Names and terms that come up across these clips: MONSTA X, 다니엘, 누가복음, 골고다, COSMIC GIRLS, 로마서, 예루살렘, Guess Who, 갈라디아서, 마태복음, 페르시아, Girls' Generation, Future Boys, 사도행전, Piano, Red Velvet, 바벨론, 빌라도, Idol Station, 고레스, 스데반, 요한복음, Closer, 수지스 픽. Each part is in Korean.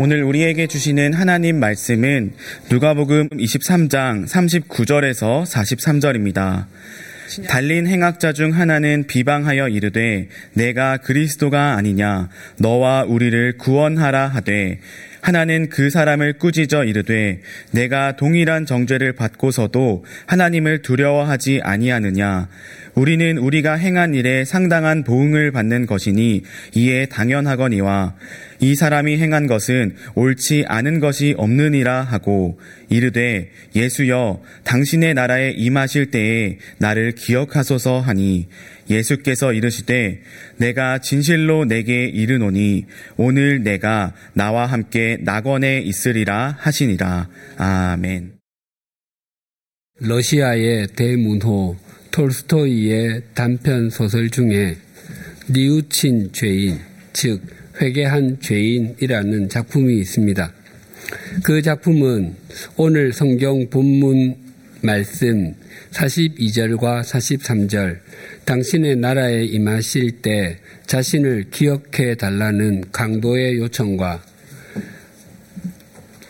오늘 우리에게 주시는 하나님 말씀은 누가복음 23장 39절에서 43절입니다. 달린 행악자 중 하나는 비방하여 이르되 내가 그리스도가 아니냐 너와 우리를 구원하라 하되 하나는 그 사람을 꾸짖어 이르되 내가 동일한 정죄를 받고서도 하나님을 두려워하지 아니하느냐 우리는 우리가 행한 일에 상당한 보응을 받는 것이니 이에 당연하거니와 이 사람이 행한 것은 옳지 않은 것이 없느니라 하고 이르되 예수여 당신의 나라에 임하실 때에 나를 기억하소서 하니 예수께서 이르시되 내가 진실로 내게 이르노니 오늘 내가 나와 함께 낙원에 있으리라 하시니라. 아멘. 러시아의 대문호 톨스토이의 단편 소설 중에 뉘우친 죄인, 즉 회개한 죄인이라는 작품이 있습니다. 그 작품은 오늘 성경 본문 말씀 42절과 43절 당신의 나라에 임하실 때 자신을 기억해 달라는 강도의 요청과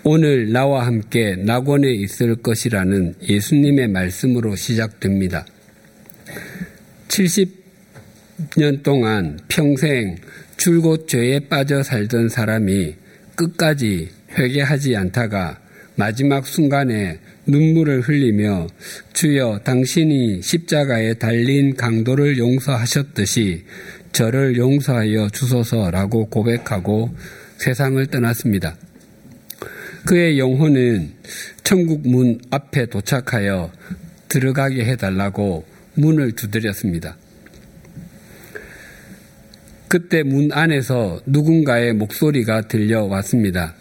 오늘 나와 함께 낙원에 있을 것이라는 예수님의 말씀으로 시작됩니다. 70년 동안 평생 줄곧 죄에 빠져 살던 사람이 끝까지 회개하지 않다가 마지막 순간에 눈물을 흘리며 주여 당신이 십자가에 달린 강도를 용서하셨듯이 저를 용서하여 주소서라고 고백하고 세상을 떠났습니다. 그의 영혼은 천국 문 앞에 도착하여 들어가게 해달라고 문을 두드렸습니다. 그때 문 안에서 누군가의 목소리가 들려왔습니다.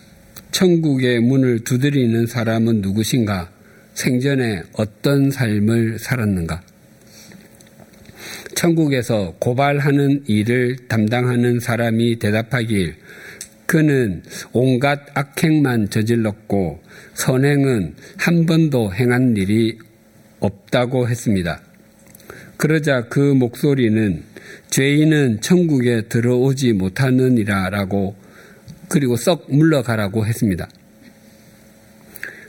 천국의 문을 두드리는 사람은 누구신가? 생전에 어떤 삶을 살았는가? 천국에서 고발하는 일을 담당하는 사람이 대답하길 그는 온갖 악행만 저질렀고 선행은 한 번도 행한 일이 없다고 했습니다. 그러자 그 목소리는 죄인은 천국에 들어오지 못하느니라 라고 그리고 썩 물러가라고 했습니다.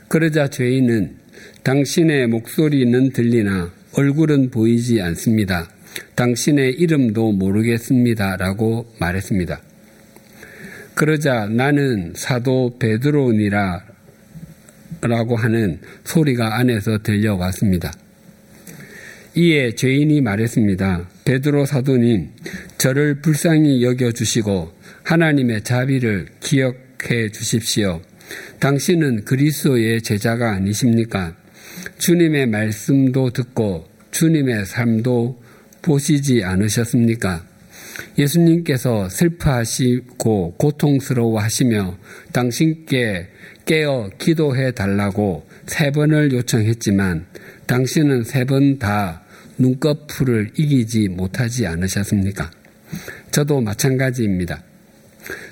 그러자 죄인은 당신의 목소리는 들리나 얼굴은 보이지 않습니다. 당신의 이름도 모르겠습니다. 라고 말했습니다. 그러자 나는 사도 베드로니라 라고 하는 소리가 안에서 들려왔습니다. 이에 죄인이 말했습니다. 베드로 사도님, 저를 불쌍히 여겨주시고 하나님의 자비를 기억해 주십시오. 당신은 그리스도의 제자가 아니십니까? 주님의 말씀도 듣고 주님의 삶도 보시지 않으셨습니까? 예수님께서 슬퍼하시고 고통스러워하시며 당신께 깨어 기도해 달라고 3번을 요청했지만 당신은 3번 다 눈꺼풀을 이기지 못하지 않으셨습니까? 저도 마찬가지입니다.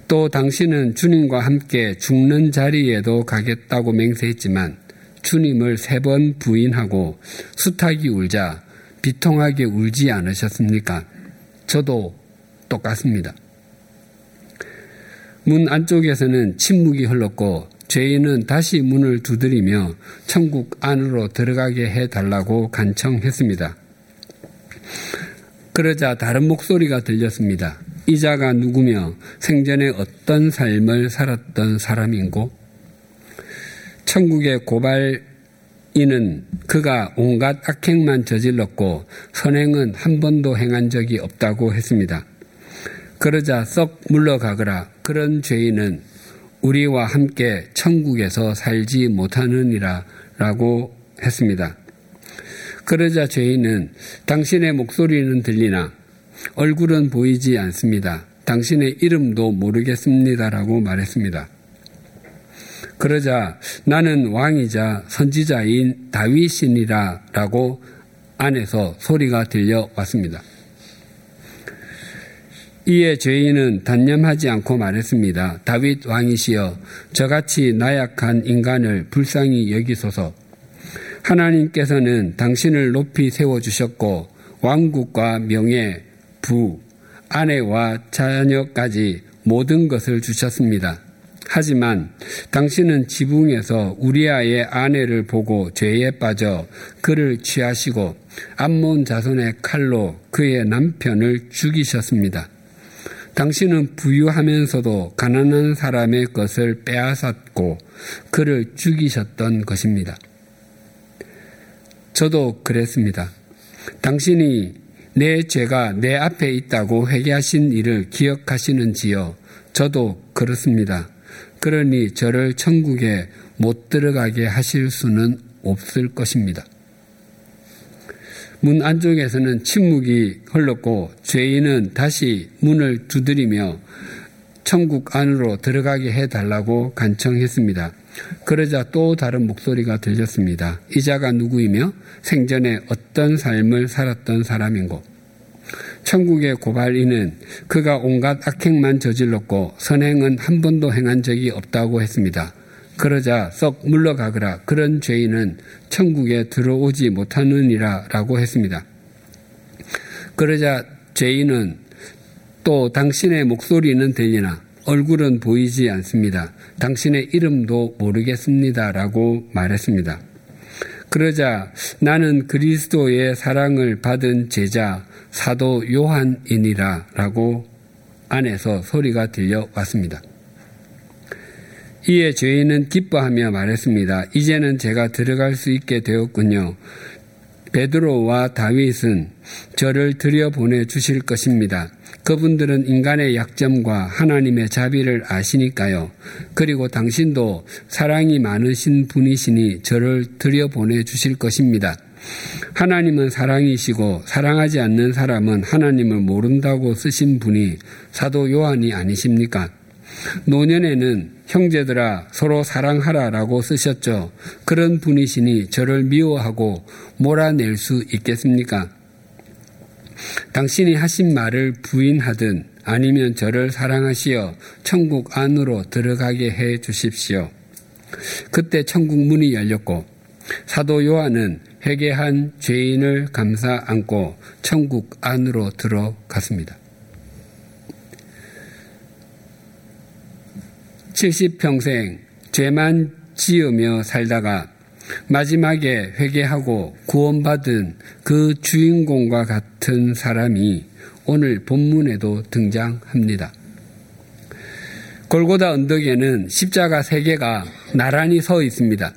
또 당신은 주님과 함께 죽는 자리에도 가겠다고 맹세했지만 주님을 3번 부인하고 수탉이 울자 비통하게 울지 않으셨습니까? 저도 똑같습니다. 문 안쪽에서는 침묵이 흘렀고 죄인은 다시 문을 두드리며 천국 안으로 들어가게 해달라고 간청했습니다. 그러자 다른 목소리가 들렸습니다. 이 자가 누구며 생전에 어떤 삶을 살았던 사람인고? 천국의 고발인은 그가 온갖 악행만 저질렀고 선행은 한 번도 행한 적이 없다고 했습니다. 그러자 썩 물러가거라. 그런 죄인은 우리와 함께 천국에서 살지 못하느니라 라고 했습니다. 그러자 죄인은 당신의 목소리는 들리나 얼굴은 보이지 않습니다. 당신의 이름도 모르겠습니다. 라고 말했습니다. 그러자 나는 왕이자 선지자인 다윗이니라 라고 안에서 소리가 들려왔습니다. 이에 죄인은 단념하지 않고 말했습니다. 다윗 왕이시여 저같이 나약한 인간을 불쌍히 여기소서. 하나님께서는 당신을 높이 세워주셨고 왕국과 명예, 부, 아내와 자녀까지 모든 것을 주셨습니다. 하지만 당신은 지붕에서 우리아의 아내를 보고 죄에 빠져 그를 취하시고 암몬 자손의 칼로 그의 남편을 죽이셨습니다. 당신은 부유하면서도 가난한 사람의 것을 빼앗았고 그를 죽이셨던 것입니다. 저도 그랬습니다. 당신이 내 죄가 내 앞에 있다고 회개하신 일을 기억하시는지요? 저도 그렇습니다. 그러니 저를 천국에 못 들어가게 하실 수는 없을 것입니다. 문 안쪽에서는 침묵이 흘렀고 죄인은 다시 문을 두드리며 천국 안으로 들어가게 해달라고 간청했습니다. 그러자 또 다른 목소리가 들렸습니다. 이 자가 누구이며 생전에 어떤 삶을 살았던 사람인고 천국의 고발인은 그가 온갖 악행만 저질렀고 선행은 한 번도 행한 적이 없다고 했습니다. 그러자 썩 물러가거라 그런 죄인은 천국에 들어오지 못하느니라 라고 했습니다. 그러자 죄인은 또 당신의 목소리는 들리나 얼굴은 보이지 않습니다. 당신의 이름도 모르겠습니다. 라고 말했습니다. 그러자 나는 그리스도의 사랑을 받은 제자 사도 요한이니라 라고 안에서 소리가 들려왔습니다. 이에 죄인은 기뻐하며 말했습니다. 이제는 제가 들어갈 수 있게 되었군요. 베드로와 다윗은 저를 들여보내 주실 것입니다. 그분들은 인간의 약점과 하나님의 자비를 아시니까요. 그리고 당신도 사랑이 많으신 분이시니 저를 들여보내 주실 것입니다. 하나님은 사랑이시고 사랑하지 않는 사람은 하나님을 모른다고 쓰신 분이 사도 요한이 아니십니까? 노년에는 형제들아 서로 사랑하라라고 쓰셨죠. 그런 분이시니 저를 미워하고 몰아낼 수 있겠습니까? 당신이 하신 말을 부인하든 아니면 저를 사랑하시어 천국 안으로 들어가게 해 주십시오. 그때 천국 문이 열렸고 사도 요한은 회개한 죄인을 감싸 안고 천국 안으로 들어갔습니다. 70평생 죄만 지으며 살다가 마지막에 회개하고 구원받은 그 주인공과 같은 사람이 오늘 본문에도 등장합니다. 골고다 언덕에는 십자가 3개가 나란히 서 있습니다.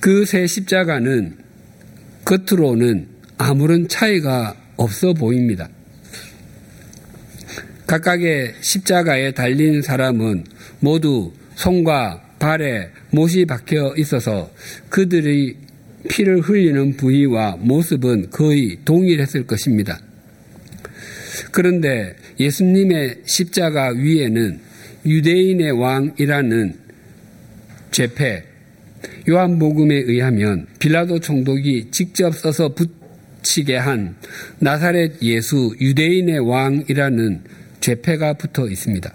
그 3 십자가는 겉으로는 아무런 차이가 없어 보입니다. 각각의 십자가에 달린 사람은 모두 손과 발에 못이 박혀 있어서 그들의 피를 흘리는 부위와 모습은 거의 동일했을 것입니다. 그런데 예수님의 십자가 위에는 유대인의 왕이라는 죄패, 요한복음에 의하면 빌라도 총독이 직접 써서 붙이게 한 나사렛 예수 유대인의 왕이라는 죄패가 붙어 있습니다.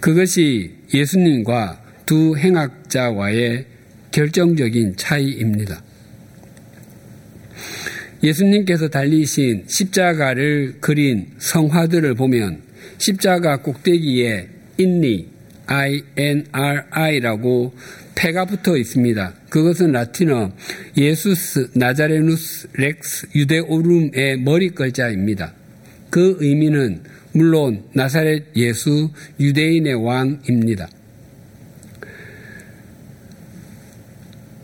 그것이 예수님과 두 행악자와의 결정적인 차이입니다. 예수님께서 달리신 십자가를 그린 성화들을 보면 십자가 꼭대기에 인리, INRI라고 패가 붙어 있습니다. 그것은 라틴어 예수스 나자레누스 렉스 유데오룸의 머리 글자입니다. 그 의미는 물론 나사렛 예수 유대인의 왕입니다.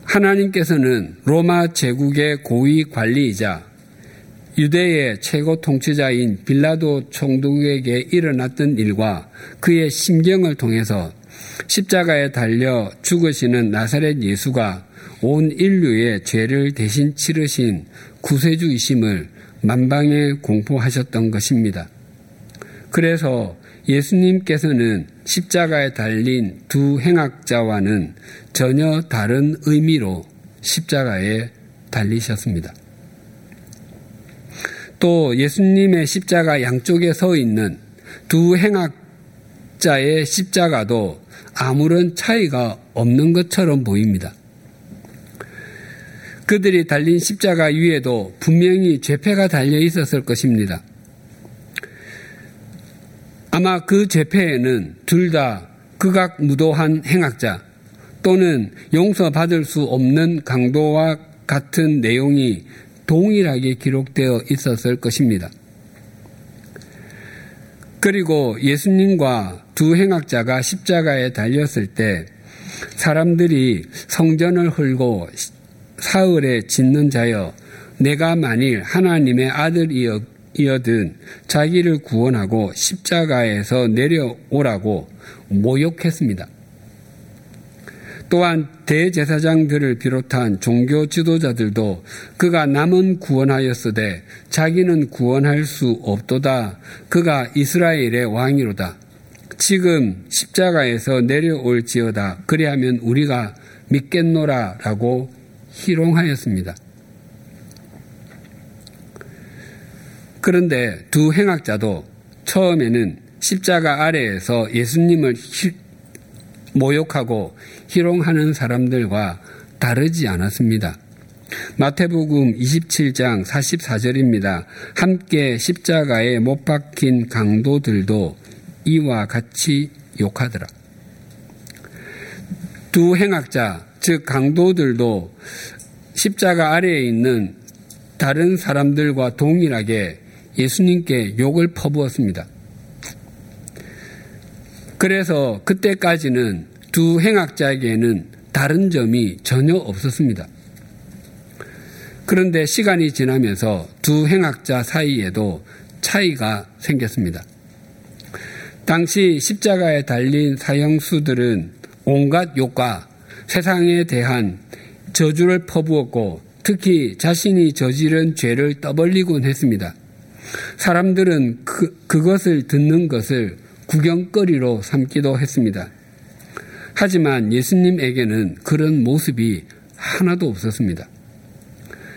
하나님께서는 로마 제국의 고위 관리이자 유대의 최고 통치자인 빌라도 총독에게 일어났던 일과 그의 심경을 통해서 십자가에 달려 죽으시는 나사렛 예수가 온 인류의 죄를 대신 치르신 구세주이심을 만방에 공포하셨던 것입니다. 그래서 예수님께서는 십자가에 달린 두 행악자와는 전혀 다른 의미로 십자가에 달리셨습니다. 또 예수님의 십자가 양쪽에 서 있는 두 행악자의 십자가도 아무런 차이가 없는 것처럼 보입니다. 그들이 달린 십자가 위에도 분명히 죄패가 달려 있었을 것입니다. 아마 그 재패에는 둘 다 극악 무도한 행악자 또는 용서받을 수 없는 강도와 같은 내용이 동일하게 기록되어 있었을 것입니다. 그리고 예수님과 두 행악자가 십자가에 달렸을 때 사람들이 성전을 헐고 사흘에 짓는 자여 내가 만일 하나님의 아들이어든 자기를 구원하고 십자가에서 내려오라고 모욕했습니다. 또한 대제사장들을 비롯한 종교 지도자들도 그가 남은 구원하였으되 자기는 구원할 수 없도다. 그가 이스라엘의 왕이로다. 지금 십자가에서 내려올지어다. 그리하면 우리가 믿겠노라 라고 희롱하였습니다. 그런데 두 행악자도 처음에는 십자가 아래에서 예수님을 모욕하고 희롱하는 사람들과 다르지 않았습니다. 마태복음 27장 44절입니다. 함께 십자가에 못 박힌 강도들도 이와 같이 욕하더라. 두 행악자, 즉 강도들도 십자가 아래에 있는 다른 사람들과 동일하게 예수님께 욕을 퍼부었습니다. 그래서 그때까지는 두 행악자에게는 다른 점이 전혀 없었습니다. 그런데 시간이 지나면서 두 행악자 사이에도 차이가 생겼습니다. 당시 십자가에 달린 사형수들은 온갖 욕과 세상에 대한 저주를 퍼부었고 특히 자신이 저지른 죄를 떠벌리곤 했습니다. 사람들은 그것을 듣는 것을 구경거리로 삼기도 했습니다. 하지만 예수님에게는 그런 모습이 하나도 없었습니다.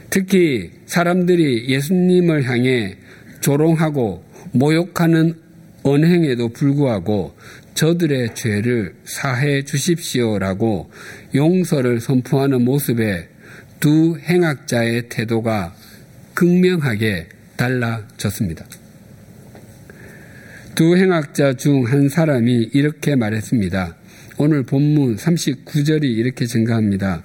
특히 사람들이 예수님을 향해 조롱하고 모욕하는 언행에도 불구하고 저들의 죄를 사해 주십시오라고 용서를 선포하는 모습에 두 행악자의 태도가 극명하게 달라졌습니다. 두 행악자 중 한 사람이 이렇게 말했습니다. 오늘 본문 39절이 이렇게 증가합니다.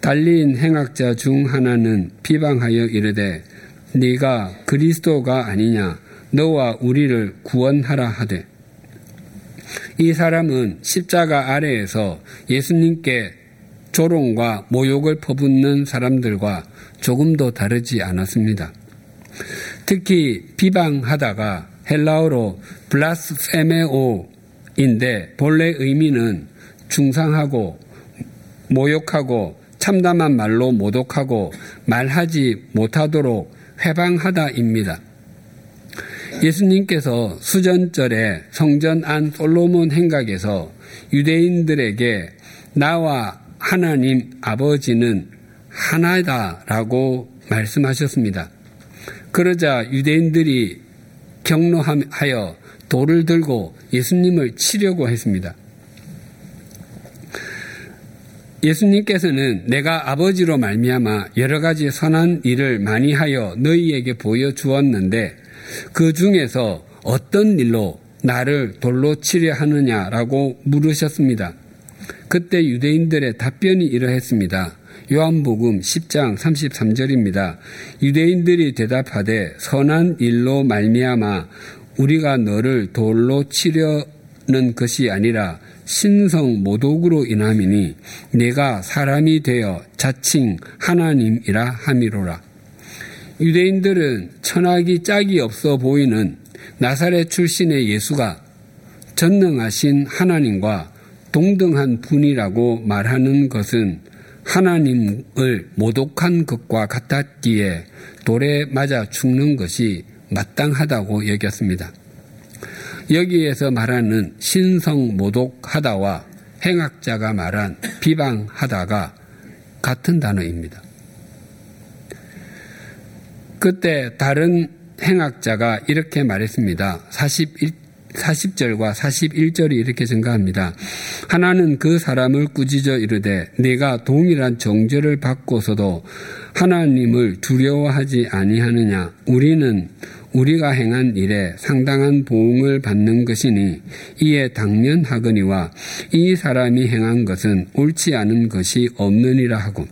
달린 행악자 중 하나는 비방하여 이르되 네가 그리스도가 아니냐 너와 우리를 구원하라 하되 이 사람은 십자가 아래에서 예수님께 조롱과 모욕을 퍼붓는 사람들과 조금도 다르지 않았습니다. 특히 비방하다가 헬라어로 블라스페메오인데 본래 의미는 중상하고 모욕하고 참담한 말로 모독하고 말하지 못하도록 회방하다입니다. 예수님께서 수전절에 성전 안 솔로몬 행각에서 유대인들에게 나와 하나님 아버지는 하나다라고 말씀하셨습니다. 그러자 유대인들이 경로하여 돌을 들고 예수님을 치려고 했습니다. 예수님께서는 내가 아버지로 말미암아 여러 가지 선한 일을 많이 하여 너희에게 보여주었는데 그 중에서 어떤 일로 나를 돌로 치려 하느냐라고 물으셨습니다. 그때 유대인들의 답변이 이러했습니다. 요한복음 10장 33절입니다. 유대인들이 대답하되 선한 일로 말미암아 우리가 너를 돌로 치려는 것이 아니라 신성 모독으로 인함이니 내가 사람이 되어 자칭 하나님이라 함이로라. 유대인들은 천하기 짝이 없어 보이는 나사렛 출신의 예수가 전능하신 하나님과 동등한 분이라고 말하는 것은 하나님을 모독한 것과 같았기에 돌에 맞아 죽는 것이 마땅하다고 여겼습니다. 여기에서 말하는 신성 모독하다와 행악자가 말한 비방하다가 같은 단어입니다. 그때 다른 행악자가 이렇게 말했습니다. 40절과 41절이 이렇게 증가합니다. 하나는 그 사람을 꾸짖어 이르되 네가 동일한 정죄를 받고서도 하나님을 두려워하지 아니하느냐 우리는 우리가 행한 일에 상당한 보응을 받는 것이니 이에 당연하거니와 이 사람이 행한 것은 옳지 않은 것이 없느니라 하고,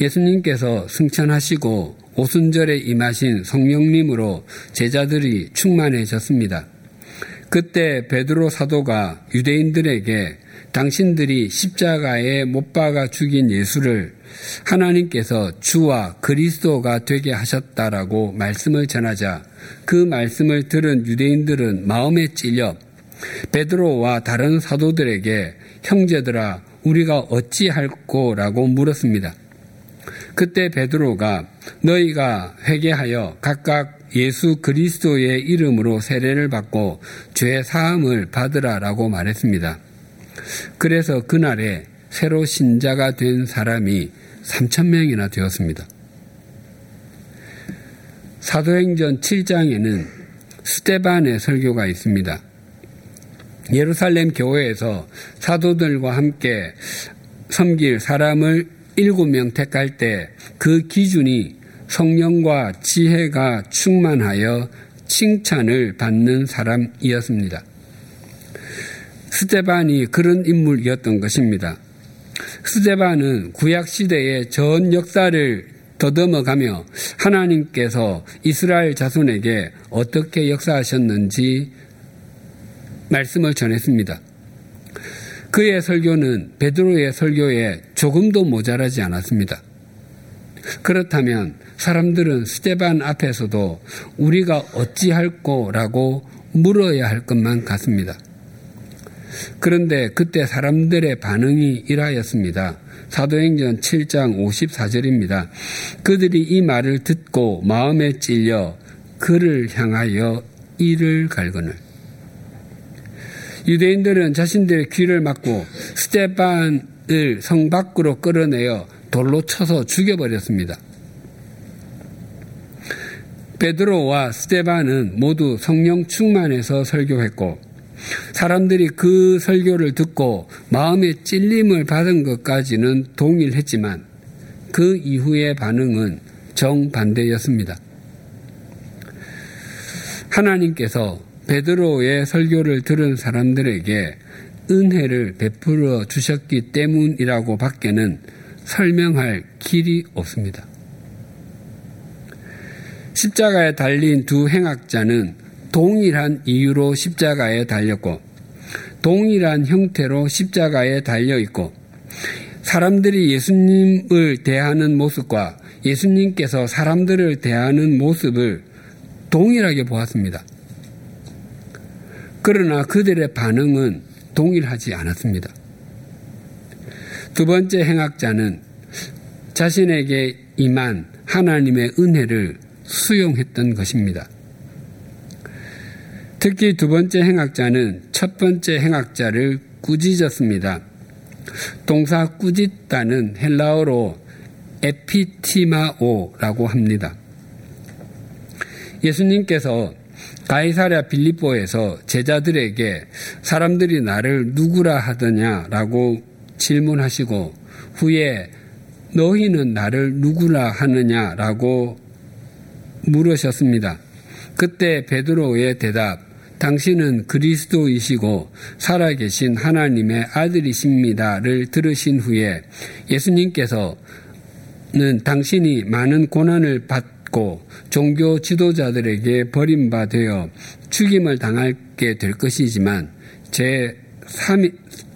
예수님께서 승천하시고 오순절에 임하신 성령님으로 제자들이 충만해졌습니다. 그때 베드로 사도가 유대인들에게 당신들이 십자가에 못 박아 죽인 예수를 하나님께서 주와 그리스도가 되게 하셨다라고 말씀을 전하자, 그 말씀을 들은 유대인들은 마음에 찔려 베드로와 다른 사도들에게 형제들아 우리가 어찌할꼬라고 물었습니다. 그때 베드로가 너희가 회개하여 각각 예수 그리스도의 이름으로 세례를 받고 죄 사함을 받으라라고 말했습니다. 그래서 그날에 새로 신자가 된 사람이 3,000명이나 되었습니다. 사도행전 7장에는 스데반의 설교가 있습니다. 예루살렘 교회에서 사도들과 함께 섬길 사람을 7명 택할 때 그 기준이 성령과 지혜가 충만하여 칭찬을 받는 사람이었습니다. 스데반이 그런 인물이었던 것입니다. 스데반은 구약시대의 전 역사를 더듬어가며 하나님께서 이스라엘 자손에게 어떻게 역사하셨는지 말씀을 전했습니다. 그의 설교는 베드로의 설교에 조금도 모자라지 않았습니다. 그렇다면 사람들은 스데반 앞에서도 우리가 어찌할꼬라고 물어야 할 것만 같습니다. 그런데 그때 사람들의 반응이 이러하였습니다. 사도행전 7장 54절입니다. 그들이 이 말을 듣고 마음에 찔려 그를 향하여 이를 갈거늘. 유대인들은 자신들의 귀를 막고 스데반을 성 밖으로 끌어내어 돌로 쳐서 죽여버렸습니다. 베드로와 스데반은 모두 성령 충만해서 설교했고, 사람들이 그 설교를 듣고 마음의 찔림을 받은 것까지는 동일했지만 그 이후의 반응은 정반대였습니다. 하나님께서 베드로의 설교를 들은 사람들에게 은혜를 베풀어 주셨기 때문이라고 밖에는 설명할 길이 없습니다. 십자가에 달린 두 행악자는 동일한 이유로 십자가에 달렸고, 동일한 형태로 십자가에 달려있고, 사람들이 예수님을 대하는 모습과 예수님께서 사람들을 대하는 모습을 동일하게 보았습니다. 그러나 그들의 반응은 동일하지 않았습니다. 두 번째 행악자는 자신에게 임한 하나님의 은혜를 수용했던 것입니다. 특히 두 번째 행악자는 첫 번째 행악자를 꾸짖었습니다. 동사 꾸짖다는 헬라어로 에피티마오라고 합니다. 예수님께서 가이사랴 빌립보에서 제자들에게 사람들이 나를 누구라 하더냐라고 질문하시고, 후에 너희는 나를 누구라 하느냐라고 물으셨습니다. 그때 베드로의 대답, 당신은 그리스도이시고 살아계신 하나님의 아들이십니다를 들으신 후에 예수님께서는 당신이 많은 고난을 받고 종교 지도자들에게 버림받아 죽임을 당하게 될 것이지만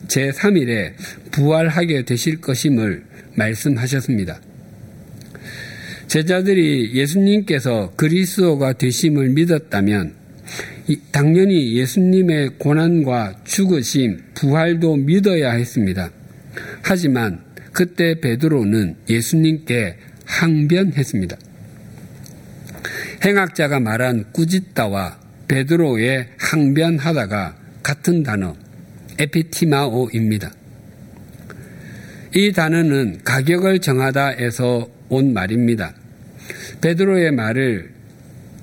제3일에 부활하게 되실 것임을 말씀하셨습니다. 제자들이 예수님께서 그리스도가 되심을 믿었다면 당연히 예수님의 고난과 죽으심, 부활도 믿어야 했습니다. 하지만 그때 베드로는 예수님께 항변했습니다. 행악자가 말한 꾸짖다와 베드로의 항변하다가 같은 단어 에피티마오입니다. 이 단어는 가격을 정하다에서 온 말입니다. 베드로의 말을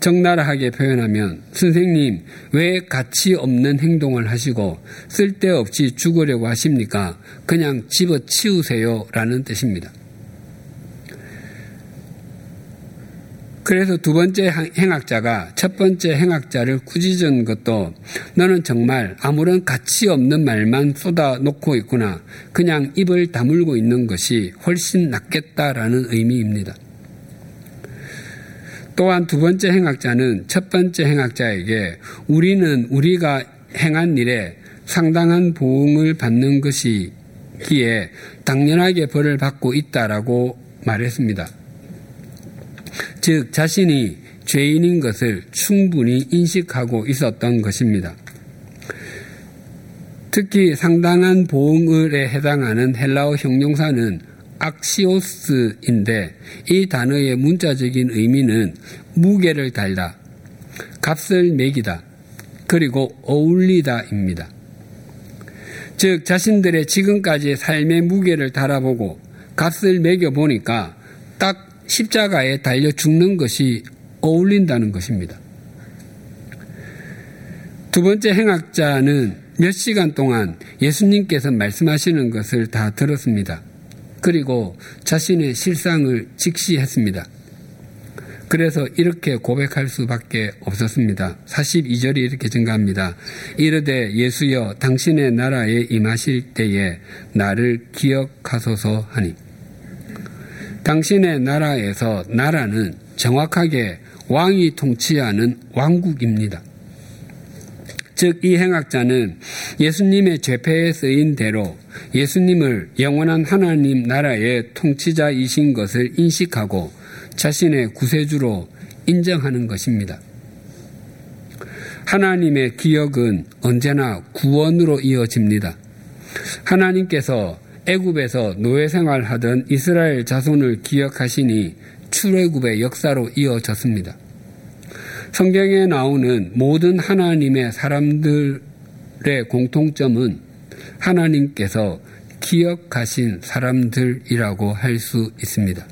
적나라하게 표현하면, 선생님 왜 가치 없는 행동을 하시고 쓸데없이 죽으려고 하십니까? 그냥 집어치우세요 라는 뜻입니다. 그래서 두 번째 행악자가 첫 번째 행악자를 꾸짖은 것도 너는 정말 아무런 가치 없는 말만 쏟아놓고 있구나. 그냥 입을 다물고 있는 것이 훨씬 낫겠다라는 의미입니다. 또한 두 번째 행악자는 첫 번째 행악자에게 우리는 우리가 행한 일에 상당한 보응을 받는 것이기에 당연하게 벌을 받고 있다라고 말했습니다. 즉 자신이 죄인인 것을 충분히 인식하고 있었던 것입니다. 특히 상당한 보응을에 해당하는 헬라어 형용사는 악시오스인데 이 단어의 문자적인 의미는 무게를 달다, 값을 매기다, 그리고 어울리다입니다. 즉 자신들의 지금까지의 삶의 무게를 달아보고 값을 매겨보니까 딱 십자가에 달려 죽는 것이 어울린다는 것입니다. 두 번째 행악자는 몇 시간 동안 예수님께서 말씀하시는 것을 다 들었습니다. 그리고 자신의 실상을 직시했습니다. 그래서 이렇게 고백할 수밖에 없었습니다. 42절이 이렇게 증가합니다. 이르되 예수여 당신의 나라에 임하실 때에 나를 기억하소서 하니. 당신의 나라에서 나라는 정확하게 왕이 통치하는 왕국입니다. 즉 이 행악자는 예수님의 죄패에 쓰인 대로 예수님을 영원한 하나님 나라의 통치자이신 것을 인식하고 자신의 구세주로 인정하는 것입니다. 하나님의 기억은 언제나 구원으로 이어집니다. 하나님께서 애굽에서 노예 생활하던 이스라엘 자손을 기억하시니 출애굽의 역사로 이어졌습니다. 성경에 나오는 모든 하나님의 사람들의 공통점은 하나님께서 기억하신 사람들이라고 할 수 있습니다.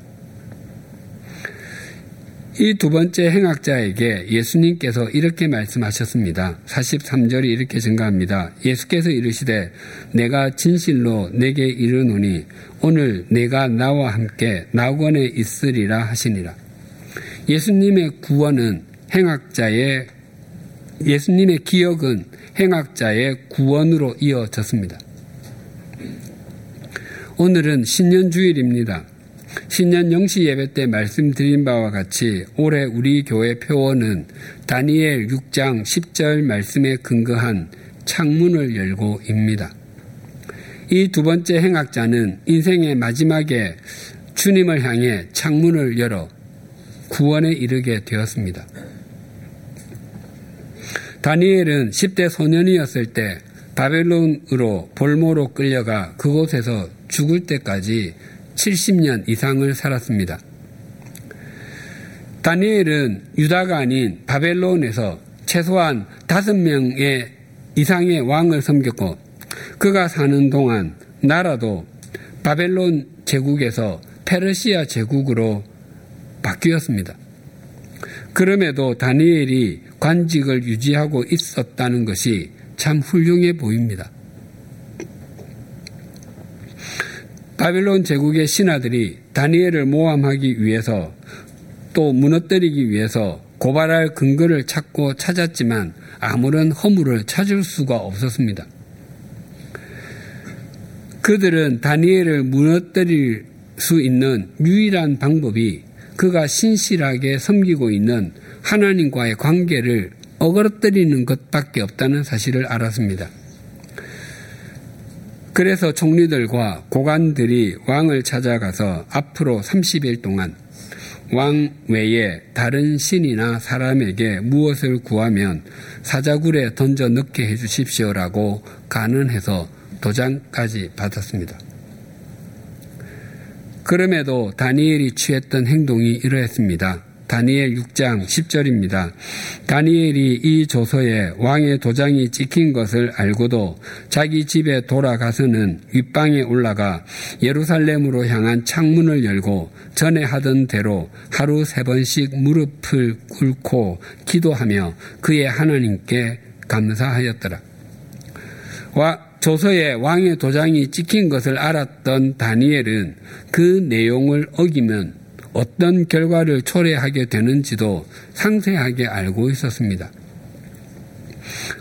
이 두 번째 행악자에게 예수님께서 이렇게 말씀하셨습니다. 43절이 이렇게 증가합니다. 예수께서 이르시되 내가 진실로 내게 이르노니 오늘 내가 나와 함께 낙원에 있으리라 하시니라. 예수님의 기억은 행악자의 구원으로 이어졌습니다. 오늘은 신년주일입니다. 신년 영시 예배 때 말씀드린 바와 같이 올해 우리 교회 표어는 다니엘 6장 10절 말씀에 근거한 창문을 열고입니다. 이 두 번째 행악자는 인생의 마지막에 주님을 향해 창문을 열어 구원에 이르게 되었습니다. 다니엘은 10대 소년이었을 때 바벨론으로 볼모로 끌려가 그곳에서 죽을 때까지 70년 이상을 살았습니다. 다니엘은 유다가 아닌 바벨론에서 최소한 5명 이상의 왕을 섬겼고 그가 사는 동안 나라도 바벨론 제국에서 페르시아 제국으로 바뀌었습니다. 그럼에도 다니엘이 관직을 유지하고 있었다는 것이 참 훌륭해 보입니다. 바벨론 제국의 신하들이 다니엘을 모함하기 위해서 또 무너뜨리기 위해서 고발할 근거를 찾고 찾았지만 아무런 허물을 찾을 수가 없었습니다. 그들은 다니엘을 무너뜨릴 수 있는 유일한 방법이 그가 신실하게 섬기고 있는 하나님과의 관계를 어그러뜨리는 것밖에 없다는 사실을 알았습니다. 그래서 총리들과 고관들이 왕을 찾아가서 앞으로 30일 동안 왕 외에 다른 신이나 사람에게 무엇을 구하면 사자굴에 던져 넣게 해주십시오라고 간언해서 도장까지 받았습니다. 그럼에도 다니엘이 취했던 행동이 이러했습니다. 다니엘 6장 10절입니다. 다니엘이 이 조서에 왕의 도장이 찍힌 것을 알고도 자기 집에 돌아가서는 윗방에 올라가 예루살렘으로 향한 창문을 열고 전에 하던 대로 하루 3번씩 무릎을 꿇고 기도하며 그의 하나님께 감사하였더라. 조서에 왕의 도장이 찍힌 것을 알았던 다니엘은 그 내용을 어기면 어떤 결과를 초래하게 되는지도 상세하게 알고 있었습니다.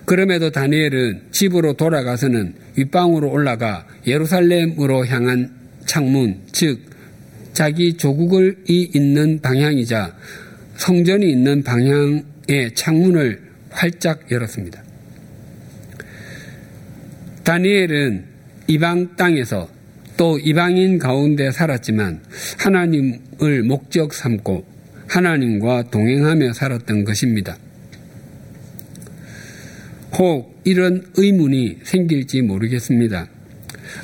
그럼에도 다니엘은 집으로 돌아가서는 윗방으로 올라가 예루살렘으로 향한 창문, 즉 자기 조국이 있는 방향이자 성전이 있는 방향의 창문을 활짝 열었습니다. 다니엘은 이방 땅에서 또 이방인 가운데 살았지만 하나님을 목적 삼고 하나님과 동행하며 살았던 것입니다. 혹 이런 의문이 생길지 모르겠습니다.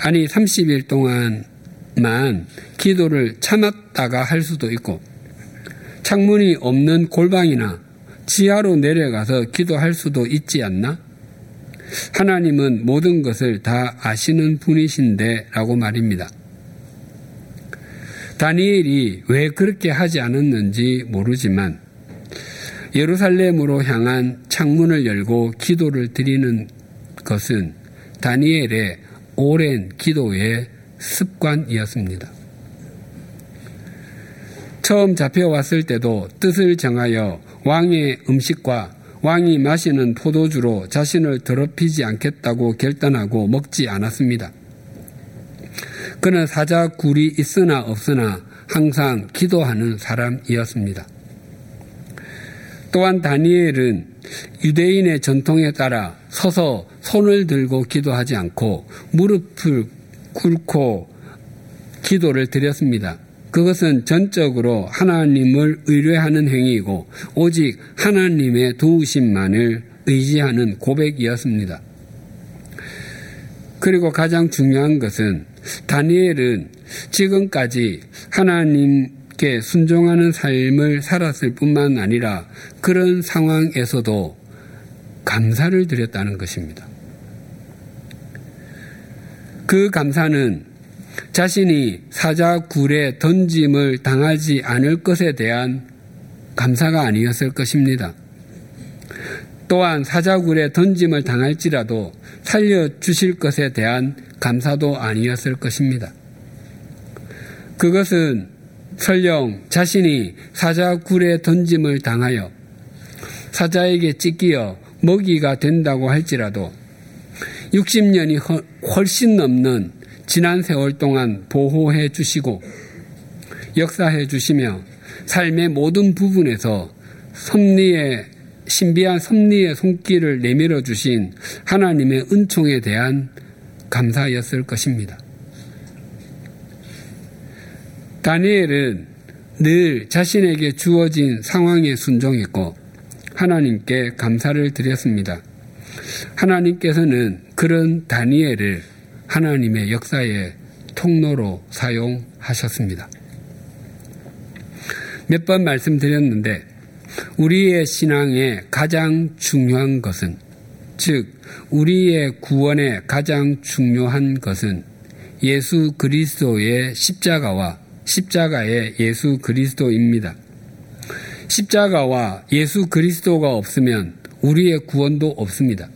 아니 30일 동안만 기도를 참았다가 할 수도 있고 창문이 없는 골방이나 지하로 내려가서 기도할 수도 있지 않나? 하나님은 모든 것을 다 아시는 분이신데 라고 말입니다. 다니엘이 왜 그렇게 하지 않았는지 모르지만 예루살렘으로 향한 창문을 열고 기도를 드리는 것은 다니엘의 오랜 기도의 습관이었습니다. 처음 잡혀왔을 때도 뜻을 정하여 왕의 음식과 왕이 마시는 포도주로 자신을 더럽히지 않겠다고 결단하고 먹지 않았습니다. 그는 사자굴이 있으나 없으나 항상 기도하는 사람이었습니다. 또한 다니엘은 유대인의 전통에 따라 서서 손을 들고 기도하지 않고 무릎을 꿇고 기도를 드렸습니다. 그것은 전적으로 하나님을 의뢰하는 행위이고 오직 하나님의 도우심만을 의지하는 고백이었습니다. 그리고 가장 중요한 것은 다니엘은 지금까지 하나님께 순종하는 삶을 살았을 뿐만 아니라 그런 상황에서도 감사를 드렸다는 것입니다. 그 감사는 자신이 사자굴에 던짐을 당하지 않을 것에 대한 감사가 아니었을 것입니다. 또한 사자굴에 던짐을 당할지라도 살려주실 것에 대한 감사도 아니었을 것입니다. 그것은 설령 자신이 사자굴에 던짐을 당하여 사자에게 찢기어 먹이가 된다고 할지라도 60년이 훨씬 넘는 지난 세월 동안 보호해 주시고 역사해 주시며 삶의 모든 부분에서 신비한 섭리의 손길을 내밀어 주신 하나님의 은총에 대한 감사였을 것입니다. 다니엘은 늘 자신에게 주어진 상황에 순종했고 하나님께 감사를 드렸습니다. 하나님께서는 그런 다니엘을 하나님의 역사의 통로로 사용하셨습니다. 몇 번 말씀드렸는데 우리의 신앙의 가장 중요한 것은 즉 우리의 구원의 가장 중요한 것은 예수 그리스도의 십자가와 십자가의 예수 그리스도입니다. 십자가와 예수 그리스도가 없으면 우리의 구원도 없습니다.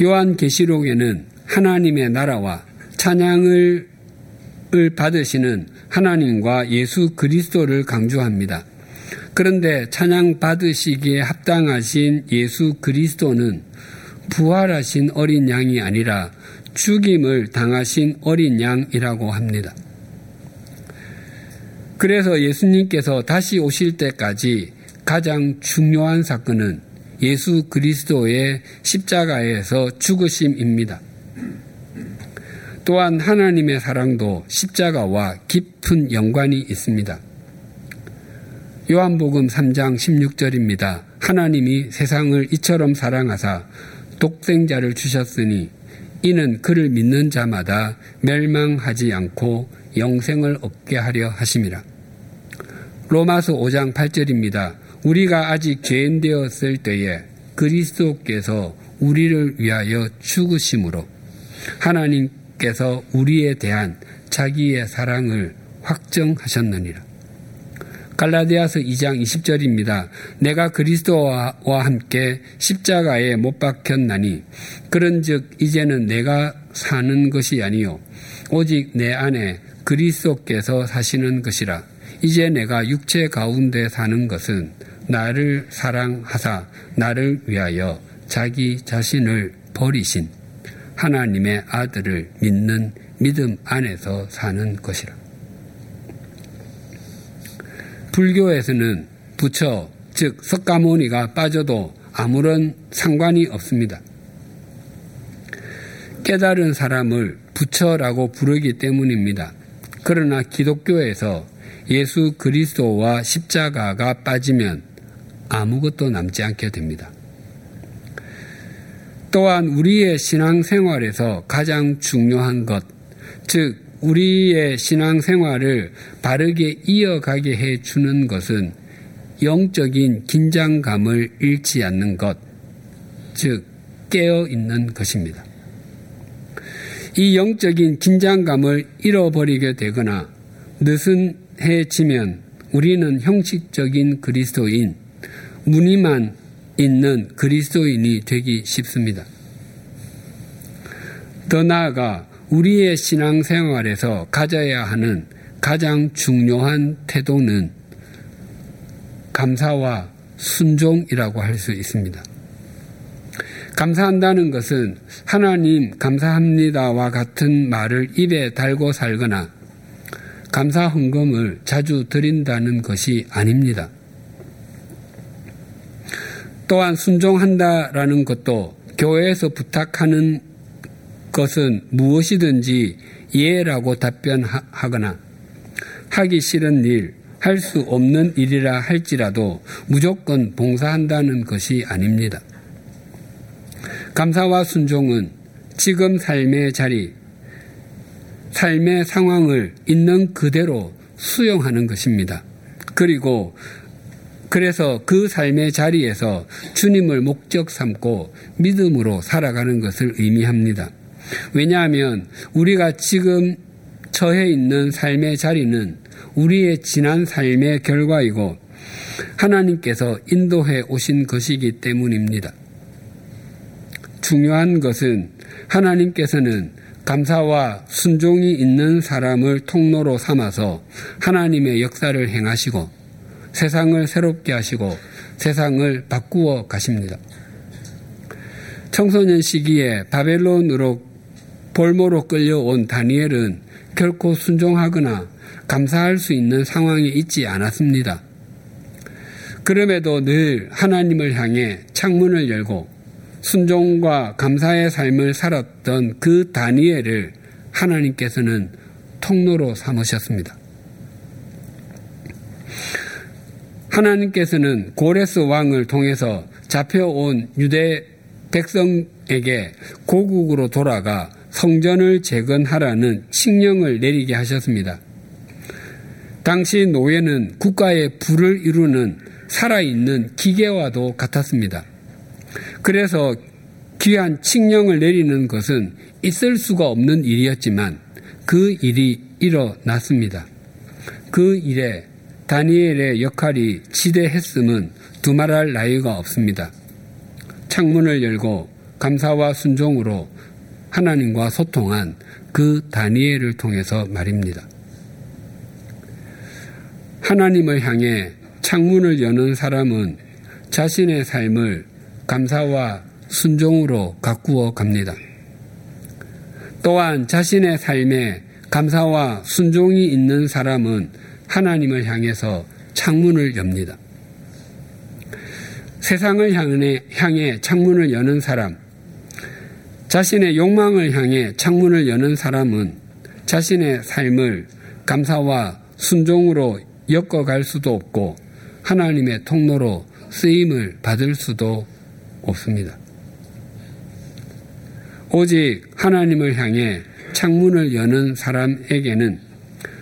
요한계시록에는 하나님의 나라와 찬양을 받으시는 하나님과 예수 그리스도를 강조합니다. 그런데 찬양 받으시기에 합당하신 예수 그리스도는 부활하신 어린 양이 아니라 죽임을 당하신 어린 양이라고 합니다. 그래서 예수님께서 다시 오실 때까지 가장 중요한 사건은 예수 그리스도의 십자가에서 죽으심입니다. 또한 하나님의 사랑도 십자가와 깊은 연관이 있습니다. 요한복음 3장 16절입니다. 하나님이 세상을 이처럼 사랑하사 독생자를 주셨으니 이는 그를 믿는 자마다 멸망하지 않고 영생을 얻게 하려 하심이라. 로마서 5장 8절입니다. 우리가 아직 죄인 되었을 때에 그리스도께서 우리를 위하여 죽으심으로 하나님께서 우리에 대한 자기의 사랑을 확증하셨느니라. 갈라디아서 2장 20절입니다. 내가 그리스도와 함께 십자가에 못 박혔나니 그런즉 이제는 내가 사는 것이 아니요 오직 내 안에 그리스도께서 사시는 것이라. 이제 내가 육체 가운데 사는 것은 나를 사랑하사 나를 위하여 자기 자신을 버리신 하나님의 아들을 믿는 믿음 안에서 사는 것이라. 불교에서는 부처, 즉 석가모니가 빠져도 아무런 상관이 없습니다. 깨달은 사람을 부처라고 부르기 때문입니다. 그러나 기독교에서 예수 그리스도와 십자가가 빠지면 아무것도 남지 않게 됩니다. 또한 우리의 신앙생활에서 가장 중요한 것, 즉 우리의 신앙생활을 바르게 이어가게 해주는 것은 영적인 긴장감을 잃지 않는 것, 즉 깨어있는 것입니다. 이 영적인 긴장감을 잃어버리게 되거나 느슨해지면 우리는 형식적인 그리스도인, 무늬만 있는 그리스도인이 되기 쉽습니다. 더 나아가 우리의 신앙생활에서 가져야 하는 가장 중요한 태도는 감사와 순종이라고 할 수 있습니다. 감사한다는 것은 하나님 감사합니다와 같은 말을 입에 달고 살거나 감사 헌금을 자주 드린다는 것이 아닙니다. 또한 순종한다라는 것도 교회에서 부탁하는 것은 무엇이든지 예라고 답변하거나 하기 싫은 일, 할 수 없는 일이라 할지라도 무조건 봉사한다는 것이 아닙니다. 감사와 순종은 지금 삶의 자리, 삶의 상황을 있는 그대로 수용하는 것입니다. 그리고 그래서 그 삶의 자리에서 주님을 목적 삼고 믿음으로 살아가는 것을 의미합니다. 왜냐하면 우리가 지금 처해 있는 삶의 자리는 우리의 지난 삶의 결과이고 하나님께서 인도해 오신 것이기 때문입니다. 중요한 것은 하나님께서는 감사와 순종이 있는 사람을 통로로 삼아서 하나님의 역사를 행하시고 세상을 새롭게 하시고 세상을 바꾸어 가십니다. 청소년 시기에 바벨론으로 볼모로 끌려온 다니엘은 결코 순종하거나 감사할 수 있는 상황이 있지 않았습니다. 그럼에도 늘 하나님을 향해 창문을 열고 순종과 감사의 삶을 살았던 그 다니엘을 하나님께서는 통로로 삼으셨습니다. 하나님께서는 고레스 왕을 통해서 잡혀온 유대 백성에게 고국으로 돌아가 성전을 재건하라는 칙령을 내리게 하셨습니다. 당시 노예는 국가의 부를 이루는 살아있는 기계와도 같았습니다. 그래서 귀한 칙령을 내리는 것은 있을 수가 없는 일이었지만 그 일이 일어났습니다. 그 일에 다니엘의 역할이 지대했음은 두말할 나위가 없습니다. 창문을 열고 감사와 순종으로 하나님과 소통한 그 다니엘을 통해서 말입니다. 하나님을 향해 창문을 여는 사람은 자신의 삶을 감사와 순종으로 가꾸어 갑니다. 또한 자신의 삶에 감사와 순종이 있는 사람은 하나님을 향해서 창문을 엽니다. 세상을 향해 창문을 여는 사람, 자신의 욕망을 향해 창문을 여는 사람은 자신의 삶을 감사와 순종으로 엮어갈 수도 없고 하나님의 통로로 쓰임을 받을 수도 없습니다. 오직 하나님을 향해 창문을 여는 사람에게는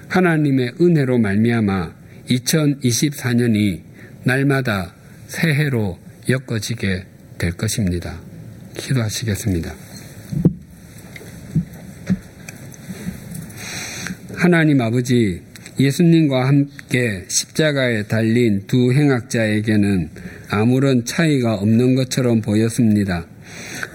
하나님의 은혜로 말미암아 2024년이 날마다 새해로 엮어지게 될 것입니다. 기도하시겠습니다. 하나님 아버지, 예수님과 함께 십자가에 달린 두 행악자에게는 아무런 차이가 없는 것처럼 보였습니다.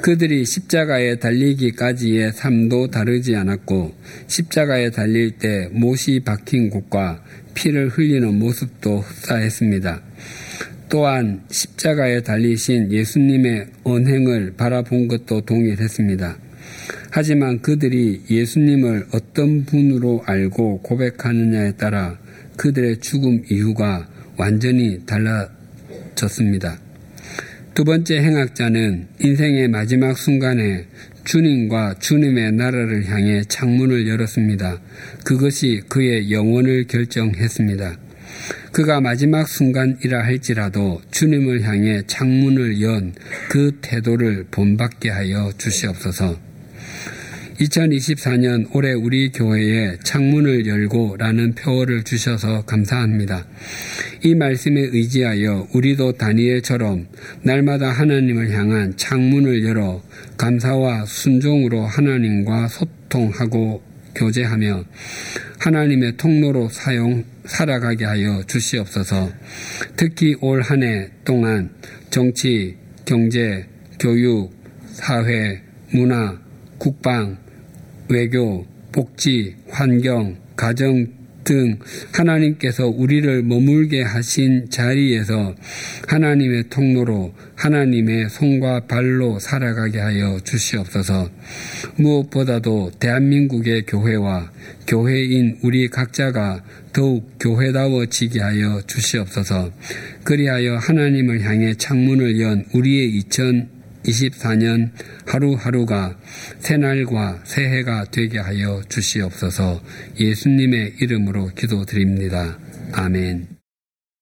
그들이 십자가에 달리기까지의 삶도 다르지 않았고 십자가에 달릴 때 못이 박힌 곳과 피를 흘리는 모습도 흡사했습니다. 또한 십자가에 달리신 예수님의 언행을 바라본 것도 동일했습니다. 하지만 그들이 예수님을 어떤 분으로 알고 고백하느냐에 따라 그들의 죽음 이유가 완전히 달라졌습니다. 두 번째 행악자는 인생의 마지막 순간에 주님과 주님의 나라를 향해 창문을 열었습니다. 그것이 그의 영혼을 결정했습니다. 그가 마지막 순간이라 할지라도 주님을 향해 창문을 연 그 태도를 본받게 하여 주시옵소서. 2024년 올해 우리 교회에 창문을 열고 라는 표어를 주셔서 감사합니다. 이 말씀에 의지하여 우리도 다니엘처럼 날마다 하나님을 향한 창문을 열어 감사와 순종으로 하나님과 소통하고 교제하며 하나님의 통로로 살아가게 하여 주시옵소서. 특히 올 한 해 동안 정치, 경제, 교육, 사회, 문화, 국방, 외교, 복지, 환경, 가정 등 하나님께서 우리를 머물게 하신 자리에서 하나님의 통로로 하나님의 손과 발로 살아가게 하여 주시옵소서. 무엇보다도 대한민국의 교회와 교회인 우리 각자가 더욱 교회다워지게 하여 주시옵소서. 그리하여 하나님을 향해 창문을 연 우리의 2024년 하루하루가 새날과 새해가 되게 하여 주시옵소서. 예수님의 이름으로 기도드립니다. 아멘.